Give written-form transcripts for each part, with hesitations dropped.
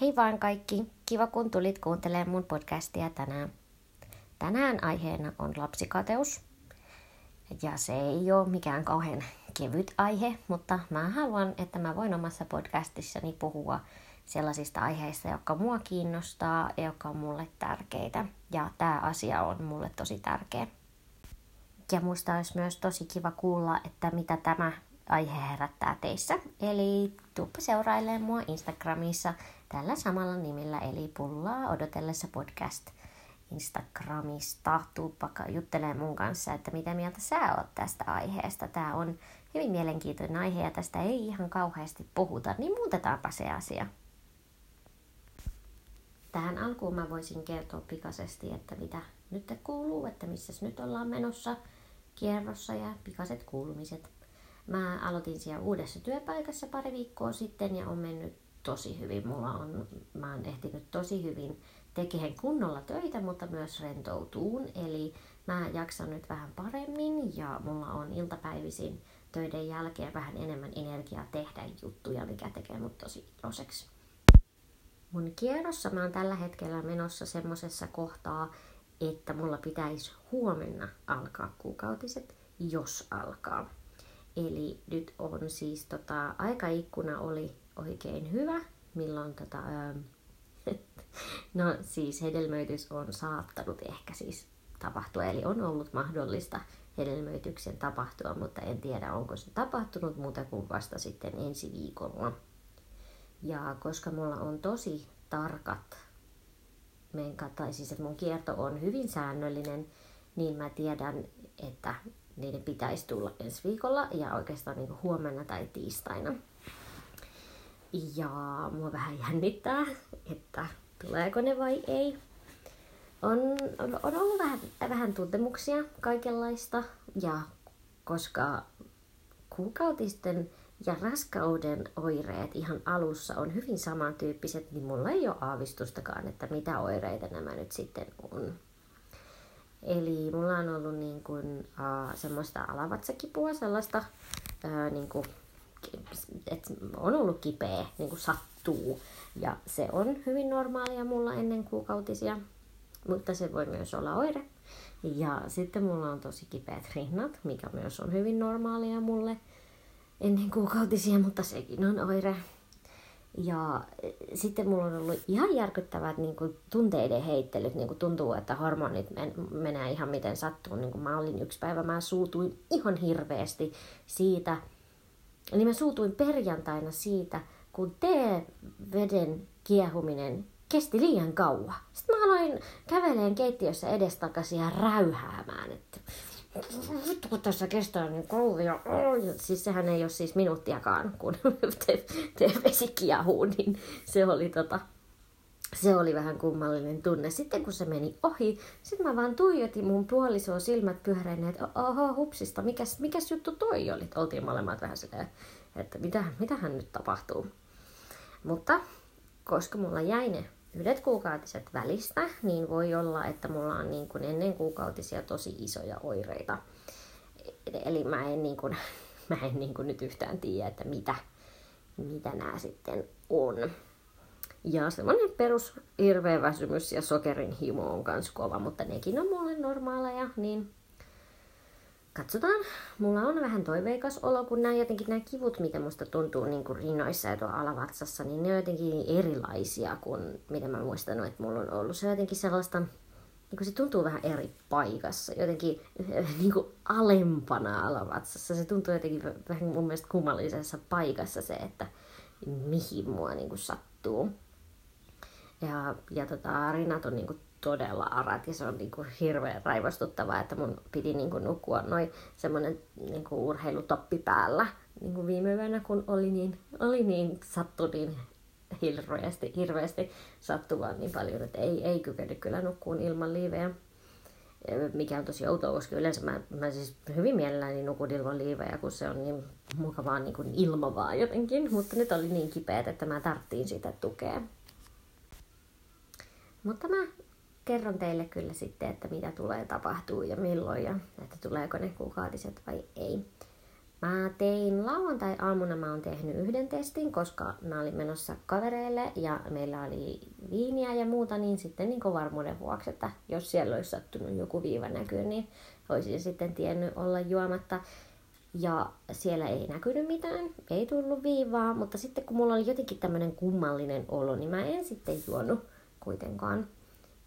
Hei vaan kaikki! Kiva kun tulit kuuntelemaan mun podcastia tänään. Tänään aiheena on lapsikateus. Ja se ei ole mikään kauhean kevyt aihe, mutta mä haluan, että mä voin omassa podcastissani puhua sellaisista aiheista, jotka mua kiinnostaa ja jotka on mulle tärkeitä. Ja tää asia on mulle tosi tärkeä. Ja musta olisi myös tosi kiva kuulla, että mitä tämä aihe herättää teissä. Eli tuuppa seurailemaan mua Instagramissa tällä samalla nimellä, eli Pullaa odotellessa podcast Instagramista. Tuuppa juttelemaan mun kanssa, että mitä mieltä sä oot tästä aiheesta. Tää on hyvin mielenkiintoinen aihe ja tästä ei ihan kauheasti puhuta, niin muutetaanpa se asia. Tähän alkuun mä voisin kertoa pikaisesti, että mitä nyt kuuluu, että missäs nyt ollaan menossa kierrossa ja pikaiset kuulumiset. Mä aloitin siellä uudessa työpaikassa pari viikkoa sitten ja on mennyt tosi hyvin. Mä oon ehtinyt tosi hyvin tekemään kunnolla töitä, mutta myös rentoutuun. Eli mä jaksan nyt vähän paremmin ja mulla on iltapäivisin töiden jälkeen vähän enemmän energiaa tehdä juttuja, mikä tekee mut tosi iloiseksi. Mun kierrossa mä oon tällä hetkellä menossa semmosessa kohtaa, että mulla pitäisi huomenna alkaa kuukautiset, jos alkaa. Eli nyt on siis aikaikkuna oli oikein hyvä, milloin hedelmöitys on saattanut ehkä siis tapahtua. Eli on ollut mahdollista hedelmöityksen tapahtua, mutta en tiedä onko se tapahtunut muuta kuin vasta sitten ensi viikolla. Ja koska mulla on tosi tarkat että mun kierto on hyvin säännöllinen, niin mä tiedän, että niiden pitäisi tulla ensi viikolla ja oikeastaan niin kuin huomenna tai tiistaina. Ja mua vähän jännittää, että tuleeko ne vai ei. On ollut vähän tuntemuksia kaikenlaista ja koska kuukautisten ja raskauden oireet ihan alussa on hyvin samantyyppiset, niin mulla ei ole aavistustakaan, että mitä oireita nämä nyt sitten on. Eli mulla on ollut niin kuin, semmoista alavatsakipua, sellaista, että on ollut kipeä, niin kuin sattuu. Ja se on hyvin normaalia mulla ennen kuukautisia, mutta se voi myös olla oire. Ja sitten mulla on tosi kipeät rinnat, mikä myös on hyvin normaalia mulle ennen kuukautisia, mutta sekin on oire. Ja sitten mulla on ollut ihan järkyttävät niin kuin tunteiden heittelyt. Niin kuin tuntuu, että hormonit menee ihan miten sattuu. Niin kuin mä olin yksi päivä, mä suutuin ihan hirveästi siitä. Eli mä suutuin perjantaina siitä, kun teeveden kiehuminen kesti liian kauan. Sitten mä aloin käveleen keittiössä edestakaisin ja räyhäämään, että vittu, kun tässä kestää niin kauan. Siis sehän ei ole siis minuuttiakaan, kun vesi kiehuu, niin se oli vähän kummallinen tunne. Sitten kun se meni ohi, sitten mä vaan tuijotin mun puolisoa silmät pyöreineen, että oho, hupsista, mikäs juttu toi oli? Oltiin molemmat vähän silleen, että mitähän nyt tapahtuu. Mutta koska mulla jäi ne yhdet kuukautiset välistä, niin voi olla, että mulla on niin kuin ennen kuukautisia tosi isoja oireita. Eli mä en nyt yhtään tiedä, että mitä nämä sitten on. Ja semmoinen perus hirveä väsymys ja sokerin himo on myös kova, mutta nekin on mulle normaaleja, niin katsotaan. Mulla on vähän toiveikas olo, kun nämä kivut, mitä musta tuntuu niin kuin rinnoissa ja tuolla alavatsassa, niin ne on jotenkin erilaisia kuin mitä mä muistan, että mulla on ollut. Se on jotenkin sellaista, niin kuin se tuntuu vähän eri paikassa, jotenkin niin kuin alempana alavatsassa. Se tuntuu jotenkin vähän mun mielestä kummallisessa paikassa se, että mihin mua niin kuin sattuu. Ja rinnat on niin kuin todella arat ja se on niinku hirveän raivostuttavaa, että mun piti niinku nukkua noin semmonen niinku urheilutoppi päällä niinku viime yönä, kun oli niin sattu niin hirveästi sattuvaan niin paljon, että ei kykene kyllä nukkuun ilman liivejä, mikä on tosi outoa, koska yleensä mä siis hyvin mielelläni nukun ilman liivejä, kun se on niin mukavaa niinku ilmavaa jotenkin, mutta nyt oli niin kipeät, että mä tarvitsin sitä tukea. Mutta mä kerron teille kyllä sitten, että mitä tulee tapahtuu ja milloin ja että tuleeko ne kuukautiset vai ei. Mä tein lauantai-aamuna, mä oon tehnyt yhden testin, koska mä olin menossa kavereille ja meillä oli viiniä ja muuta, niin sitten niin varmuuden vuoksi, että jos siellä olisi sattunut joku viiva näkyy, niin olisin sitten tiennyt olla juomatta. Ja siellä ei näkynyt mitään, ei tullut viivaa, mutta sitten kun mulla oli jotenkin tämmöinen kummallinen olo, niin mä en sitten juonut kuitenkaan.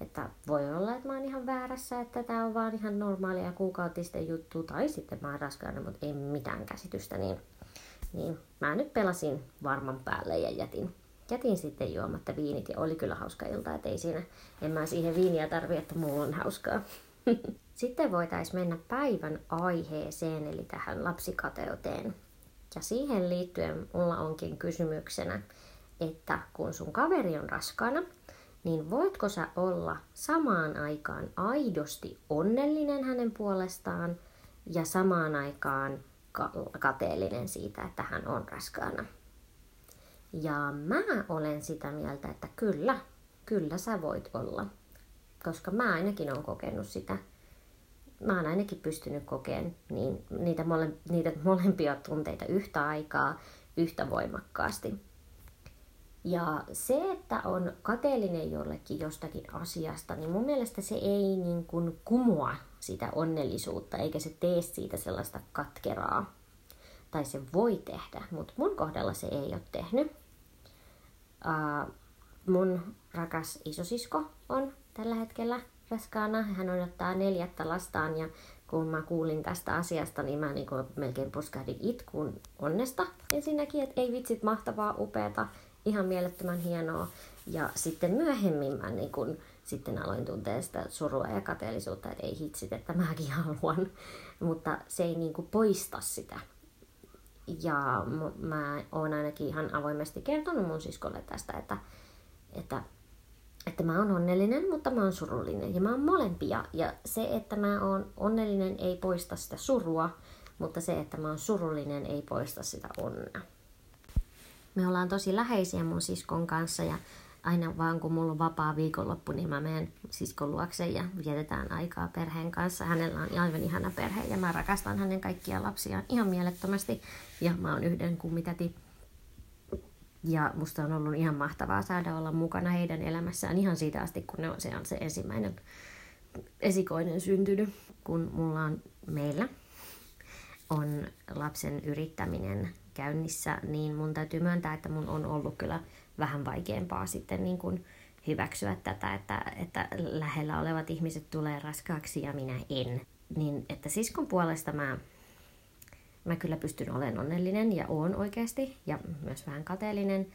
Että voi olla, että mä oon ihan väärässä, että tää on vaan ihan normaalia ja kuukautisten juttu, tai sitten mä oon raskaana, mutta ei mitään käsitystä, niin mä nyt pelasin varman päälle ja jätin sitten juomatta viinit, ja oli kyllä hauska ilta, että ei siinä, en mä siihen viiniä tarvi, että mulla on hauskaa. Sitten voitaisiin mennä päivän aiheeseen, eli tähän lapsikateuteen. Ja siihen liittyen mulla onkin kysymyksenä, että kun sun kaveri on raskaana, niin voitko sä olla samaan aikaan aidosti onnellinen hänen puolestaan ja samaan aikaan kateellinen siitä, että hän on raskaana? Ja mä olen sitä mieltä, että kyllä sä voit olla, koska mä ainakin olen kokenut sitä. Mä oon ainakin pystynyt kokemaan niin niitä molempia tunteita yhtä aikaa, yhtä voimakkaasti. Ja se, että on kateellinen jollekin jostakin asiasta, niin mun mielestä se ei niin kuin kumoa sitä onnellisuutta, eikä se tee siitä sellaista katkeraa. Tai se voi tehdä, mutta mun kohdalla se ei ole tehnyt. Mun rakas isosisko on tällä hetkellä raskaana. Hän odottaa 4. lastaan, ja kun mä kuulin tästä asiasta, niin mä niin kuin melkein puskahdin itkuun onnesta ensinnäkin, että ei vitsit, mahtavaa, upeata. Ihan mielettömän hienoa. Ja sitten myöhemmin mä niin kun sitten aloin tuntea sitä surua ja kateellisuutta, että ei hitsit, että mäkin haluan. Mutta se ei niin kuin poista sitä. Ja mä oon ainakin ihan avoimesti kertonut mun siskolle tästä, että mä oon onnellinen, mutta mä oon surullinen. Ja mä oon molempia. Ja se, että mä oon onnellinen, ei poista sitä surua, mutta se, että mä oon surullinen, ei poista sitä onnea. Me ollaan tosi läheisiä mun siskon kanssa, ja aina vaan kun mulla on vapaa viikonloppu, niin mä menen siskon luokse ja vietetään aikaa perheen kanssa. Hänellä on aivan ihana perhe ja mä rakastan hänen kaikkia lapsiaan ihan mielettömästi. Ja mä oon yhden kummitäti. Ja musta on ollut ihan mahtavaa saada olla mukana heidän elämässään ihan siitä asti, kun se on se ensimmäinen esikoinen syntynyt, kun meillä on lapsen yrittäminen käynnissä, niin mun täytyy myöntää, että mun on ollut kyllä vähän vaikeampaa sitten niin kuin hyväksyä tätä, että lähellä olevat ihmiset tulee raskaaksi ja minä en. Niin, että siskon puolesta mä kyllä pystyn olemaan onnellinen ja oon oikeasti ja myös vähän kateellinen,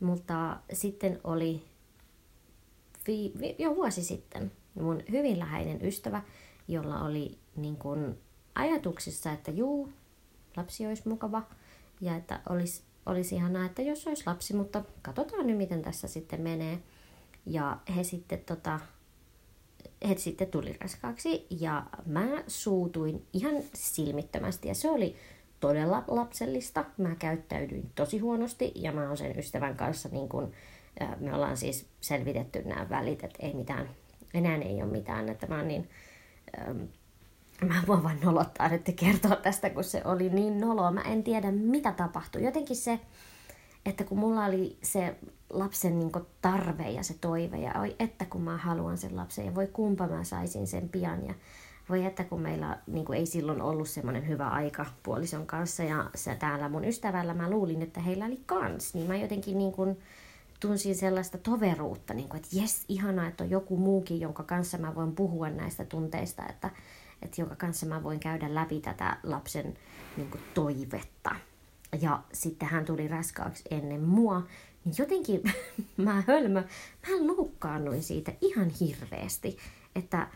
mutta sitten oli jo vuosi sitten mun hyvin läheinen ystävä, jolla oli niin kuin ajatuksissa, että juu, lapsi olisi mukava ja että olisi ihanaa, että jos olisi lapsi, mutta katsotaan nyt, miten tässä sitten menee. Ja he sitten tuli raskaaksi ja mä suutuin ihan silmittömästi ja se oli todella lapsellista. Mä käyttäydyin tosi huonosti ja mä oon sen ystävän kanssa, niin kun, me ollaan siis selvitetty nämä välit, että ei mitään, enää ei ole mitään, että mä oon niin... Mä voin vaan nolottaa nyt kertoa tästä, kun se oli niin noloa. Mä en tiedä, mitä tapahtui. Jotenkin se, että kun mulla oli se lapsen niin kuin tarve ja se toive, ja oi, että kun mä haluan sen lapsen, ja voi kumpa mä saisin sen pian. Ja voi, että kun meillä niin kuin ei silloin ollut semmoinen hyvä aika puolison kanssa, ja se täällä mun ystävällä mä luulin, että heillä oli kans. Niin mä jotenkin niin kuin tunsin sellaista toveruutta, niin kuin, että jes, ihanaa, että on joku muukin, jonka kanssa mä voin puhua näistä tunteista, että jonka kanssa mä voin käydä läpi tätä lapsen niin kuin toivetta. Ja sitten hän tuli raskaaksi ennen mua, niin jotenkin mä loukkaannuin siitä ihan hirveästi. Että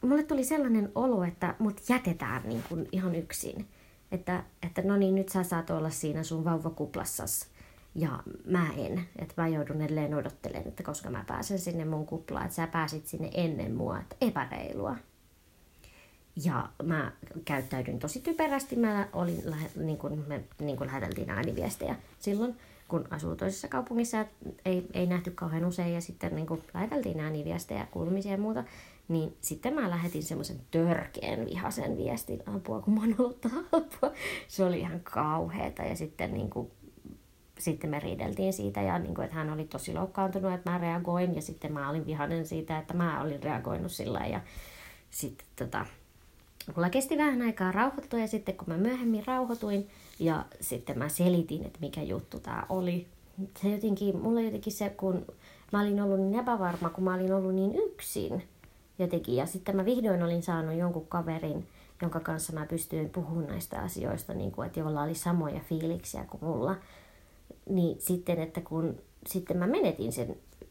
mulle tuli sellainen olo, että mut jätetään niin kuin ihan yksin. Että no niin, nyt sä saat olla siinä sun vauvakuplassas. Ja mä en. Että mä joudun edelleen odottelemaan, että koska mä pääsen sinne mun kuplaan, että sä pääsit sinne ennen mua. Että epäreilua. Ja mä käyttäydyin tosi typerästi. Mä olin, niin kun me läheteltiin ääniviestejä silloin, kun asuu toisessa kaupungissa, ei nähty kauhean usein ja sitten niin kun läheteltiin ääni viestejä ja kuulumisia ja muuta, niin sitten mä lähetin semmoisen törkeän vihaisen viestin, apua kun mä oon ollut apua. Se oli ihan kauheeta ja sitten niin kun, sitten me riideltiin siitä, ja niin kuin, että hän oli tosi loukkaantunut, että mä reagoin, ja sitten mä olin vihainen siitä, että mä olin reagoinut sillä lailla. Ja sitten mulla kesti vähän aikaa rauhoittua, ja sitten kun mä myöhemmin rauhoituin, ja sitten mä selitin, että mikä juttu tää oli. Se jotenkin, mulle jotenkin se, kun mä olin ollut niin epävarma, kun mä olin ollut niin yksin jotenkin, ja sitten mä vihdoin olin saanut jonkun kaverin, jonka kanssa mä pystyin puhumaan näistä asioista, niin kuin, että jolla oli samoja fiiliksiä kuin mulla. Niin sitten, että kun sitten mä menetin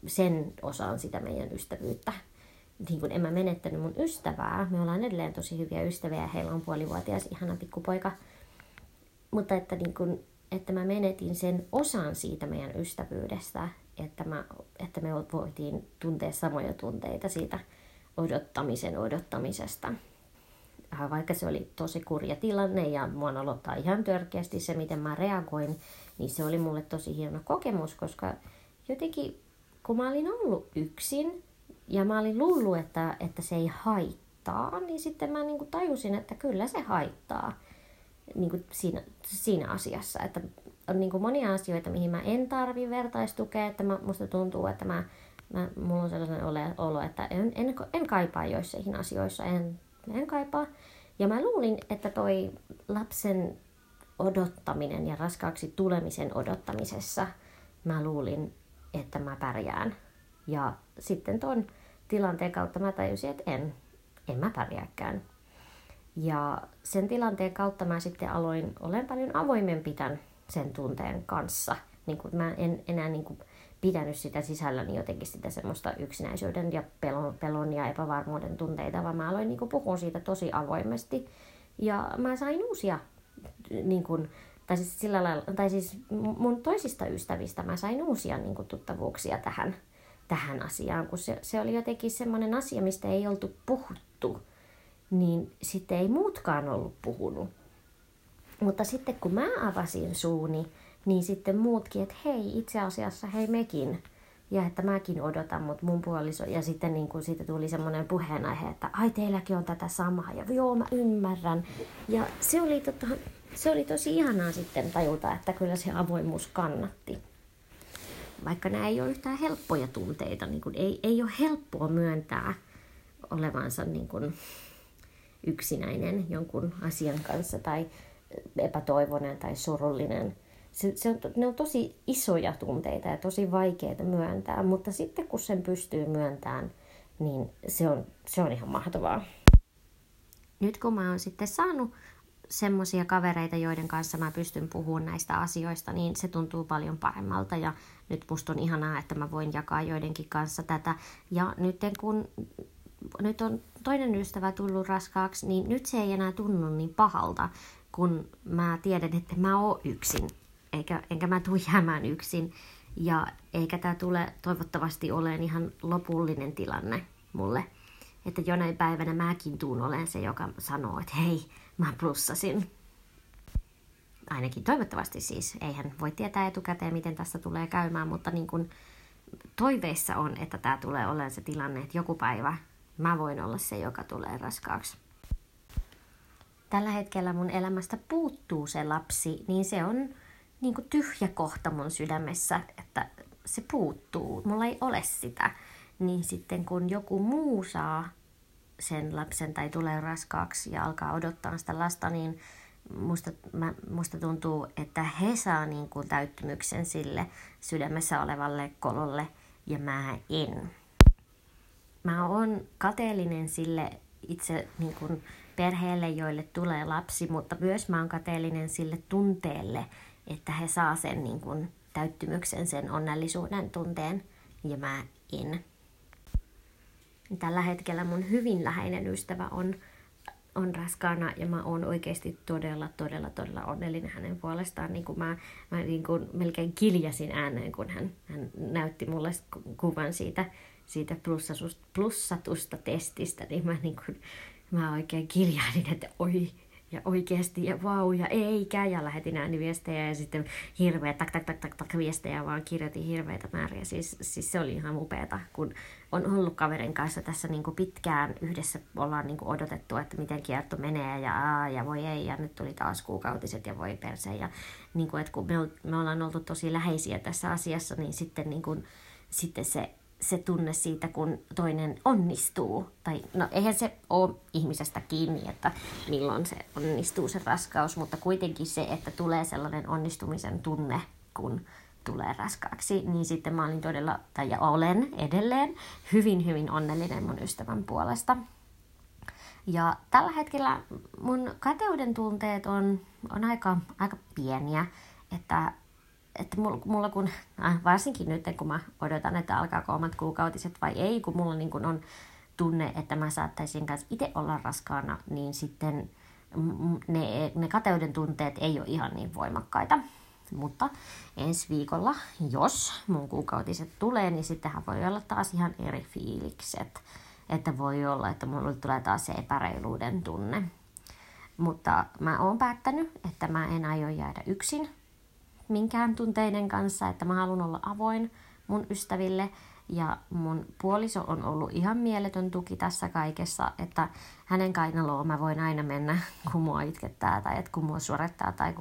sen osan sitä meidän ystävyyttä. Niin kun en mä menettänyt mun ystävää. Me ollaan edelleen tosi hyviä ystäviä ja heillä on puolivuotias ihana pikkupoika. Mutta että, niin kun, että mä menetin sen osan siitä meidän ystävyydestä, että me voitiin tuntea samoja tunteita siitä odottamisesta. Vaikka se oli tosi kurja tilanne ja mua nolottaa ihan törkeästi se, miten mä reagoin, niin se oli mulle tosi hieno kokemus, koska jotenkin kun mä olin ollut yksin ja mä olin luullut, että se ei haittaa, niin sitten mä niin kuin tajusin, että kyllä se haittaa niin kuin siinä asiassa. Että on niin kuin monia asioita, mihin mä en tarvi vertaistukea, että musta tuntuu, että mulla on sellainen olo, että en kaipaa joissakin asioissa, en kaipaa. Ja mä luulin, että toi lapsen odottaminen ja raskaaksi tulemisen odottamisessa mä luulin, että mä pärjään. Ja sitten ton tilanteen kautta mä tajusin, että en mä pärjääkään. Ja sen tilanteen kautta mä sitten aloin olen paljon avoimempi tämän sen tunteen kanssa. Niin kun mä en enää niin kun pitänyt sitä sisällä, niin jotenkin sitä semmoista yksinäisyyden ja pelon ja epävarmuuden tunteita, vaan mä aloin niin kun puhua siitä tosi avoimesti. Ja mä sain uusia niin kun, tai siis mun toisista ystävistä mä sain uusia niin kun tuttavuuksia tähän asiaan, kun se oli jotenkin semmoinen asia, mistä ei oltu puhuttu, niin sitten ei muutkaan ollut puhunut. Mutta sitten kun mä avasin suuni, niin sitten muutkin, että hei, itse asiassa hei mekin, ja että mäkin odotan, mutta mun puoliso, ja sitten niin kun siitä tuli semmoinen puheenaihe, että ai teilläkin on tätä samaa, ja joo mä ymmärrän, ja se oli tosi ihanaa sitten tajuta, että kyllä se avoimuus kannatti. Vaikka nämä ei ole yhtään helppoja tunteita, niin kun ei ole helppoa myöntää olevansa niin kun yksinäinen jonkun asian kanssa, tai epätoivoinen tai surullinen. Ne on tosi isoja tunteita ja tosi vaikeita myöntää, mutta sitten kun sen pystyy myöntämään, niin se on ihan mahtavaa. Nyt kun mä oon sitten saanut semmoisia kavereita, joiden kanssa mä pystyn puhumaan näistä asioista, niin se tuntuu paljon paremmalta ja nyt musta on ihanaa, että mä voin jakaa joidenkin kanssa tätä. Ja nyt on toinen ystävä tullut raskaaksi, niin nyt se ei enää tunnu niin pahalta, kun mä tiedän, että mä oon yksin, enkä mä tule jäämään yksin. Ja eikä tää tule toivottavasti oleen ihan lopullinen tilanne mulle. Että jonain päivänä mäkin tuun olen se, joka sanoo, että hei, mä plussasin. Ainakin toivottavasti siis. Eihän voi tietää etukäteen, miten tästä tulee käymään, mutta niin kun toiveissa on, että tää tulee olemaan se tilanne, että joku päivä mä voin olla se, joka tulee raskaaksi. Tällä hetkellä mun elämästä puuttuu se lapsi, niin se on niin kun tyhjä kohta mun sydämessä, että se puuttuu. Mulla ei ole sitä. Niin sitten kun joku muu saa sen lapsen tai tulee raskaaksi ja alkaa odottaa sitä lasta, niin musta tuntuu, että he saa niin kuin täyttymyksen sille sydämessä olevalle kololle ja mä en. Mä oon kateellinen sille itse niin kuin perheelle, joille tulee lapsi, mutta myös mä oon kateellinen sille tunteelle, että he saa sen niin kuin täyttymyksen, sen onnellisuuden tunteen ja mä en. Tällä hetkellä mun hyvin läheinen ystävä on raskaana ja mä oon oikeasti todella onnellinen hänen puolestaan. Niin kuin mä niin kuin melkein kiljasin ääneen, kun hän näytti mulle kuvan siitä plussatusta testistä, niin mä oikein kiljahdin, että oi, ja oikeasti ja vau ja eikä ja lähetin ääniviestejä ja sitten hirveä tak viestejä vaan kirjoitin hirveitä määriä. Siis se oli ihan upeata, kun on ollut kaverin kanssa tässä niinku pitkään yhdessä ollaan niinku odotettu, että miten kierto menee ja voi ei ja nyt tuli taas kuukautiset ja voi perse ja niinku että kun me ollaan oltu tosi läheisiä tässä asiassa, niin sitten niinku sitten se tunne siitä, kun toinen onnistuu. Tai, no eihän se ole ihmisestä kiinni, että milloin se onnistuu se raskaus, mutta kuitenkin se, että tulee sellainen onnistumisen tunne, kun tulee raskaaksi, niin sitten mä olin todella, tai olen edelleen, hyvin onnellinen mun ystävän puolesta. Ja tällä hetkellä mun kateuden tunteet on aika pieniä, että mulla kun, varsinkin nyt kun mä odotan, että alkaako omat kuukautiset vai ei, kun mulla niin kun on tunne, että mä saattaisin kanssa itse olla raskaana, niin sitten ne kateuden tunteet ei ole ihan niin voimakkaita. Mutta ensi viikolla, jos mun kuukautiset tulee, niin sittenhän voi olla taas ihan eri fiilikset. Että voi olla, että mulla tulee taas se epäreiluuden tunne. Mutta mä oon päättänyt, että mä en aio jäädä yksin minkään tunteiden kanssa, että mä haluan olla avoin mun ystäville ja mun puoliso on ollut ihan mieletön tuki tässä kaikessa, että hänen kainaloon mä voin aina mennä, kun mua itkettää tai kun mua suorettaa tai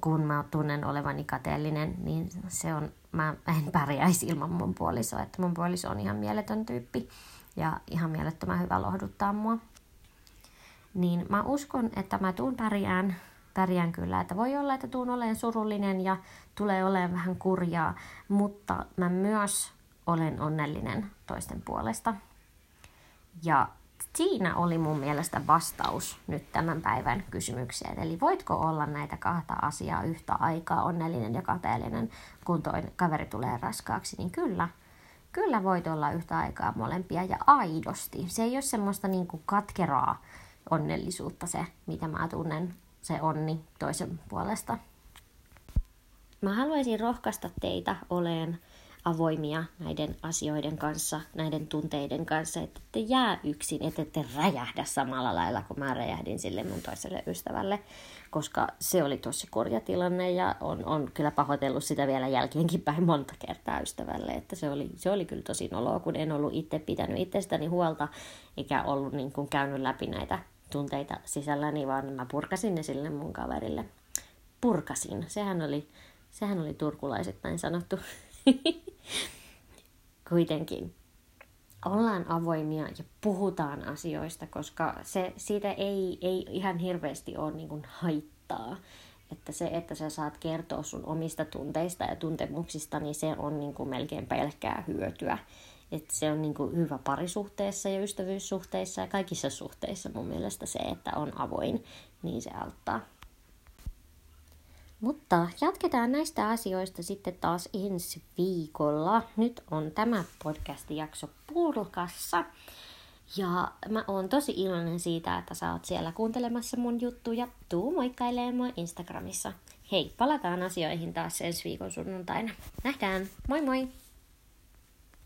kun mä tunnen olevani kateellinen, niin se on, mä en pärjäisi ilman mun puolisoa, että mun puoliso on ihan mieletön tyyppi ja ihan mielettömän hyvä lohduttaa mua. Niin mä uskon, että mä tuun pärjään kyllä, että voi olla, että tuun olemaan surullinen ja tulee olemaan vähän kurjaa, mutta mä myös olen onnellinen toisten puolesta. Ja siinä oli mun mielestä vastaus nyt tämän päivän kysymykseen. Eli voitko olla näitä kahta asiaa yhtä aikaa, onnellinen ja kateellinen, kun toinen kaveri tulee raskaaksi, niin kyllä voit olla yhtä aikaa molempia ja aidosti. Se ei ole semmoista niin kuin katkeraa onnellisuutta se, mitä mä tunnen. Se onni toisen puolesta. Mä haluaisin rohkaista teitä oleen avoimia näiden asioiden kanssa, näiden tunteiden kanssa, että te jää yksin, ettette räjähdä samalla lailla, kun mä räjähdin sille mun toiselle ystävälle, koska se oli tosi kurja tilanne ja on kyllä pahoitellut sitä vielä jälkeenkin päin monta kertaa ystävälle, että se oli kyllä tosi noloa, kun en ollut itse pitänyt itsestäni huolta, eikä ollut niin kuin käynyt läpi näitä tunteita sisälläni, vaan mä purkasin ne sille mun kaverille. Purkasin. Sehän oli turkulaisittain sanottu. Kuitenkin. Ollaan avoimia ja puhutaan asioista, koska siitä ei ihan hirveästi ole niin kuin haittaa. Että se, että sä saat kertoa sun omista tunteista ja tuntemuksista, niin se on niin kuin melkein pelkkää hyötyä. Että se on niin kuin hyvä parisuhteessa ja ystävyyssuhteissa ja kaikissa suhteissa mun mielestä se, että on avoin, niin se auttaa. Mutta jatketaan näistä asioista sitten taas ensi viikolla. Nyt on tämä podcast-jakso purkassa. Ja mä oon tosi iloinen siitä, että sä oot siellä kuuntelemassa mun juttuja. Tuu moikkailemaan mua Instagramissa. Hei, palataan asioihin taas ensi viikon sunnuntaina. Nähdään, moi moi!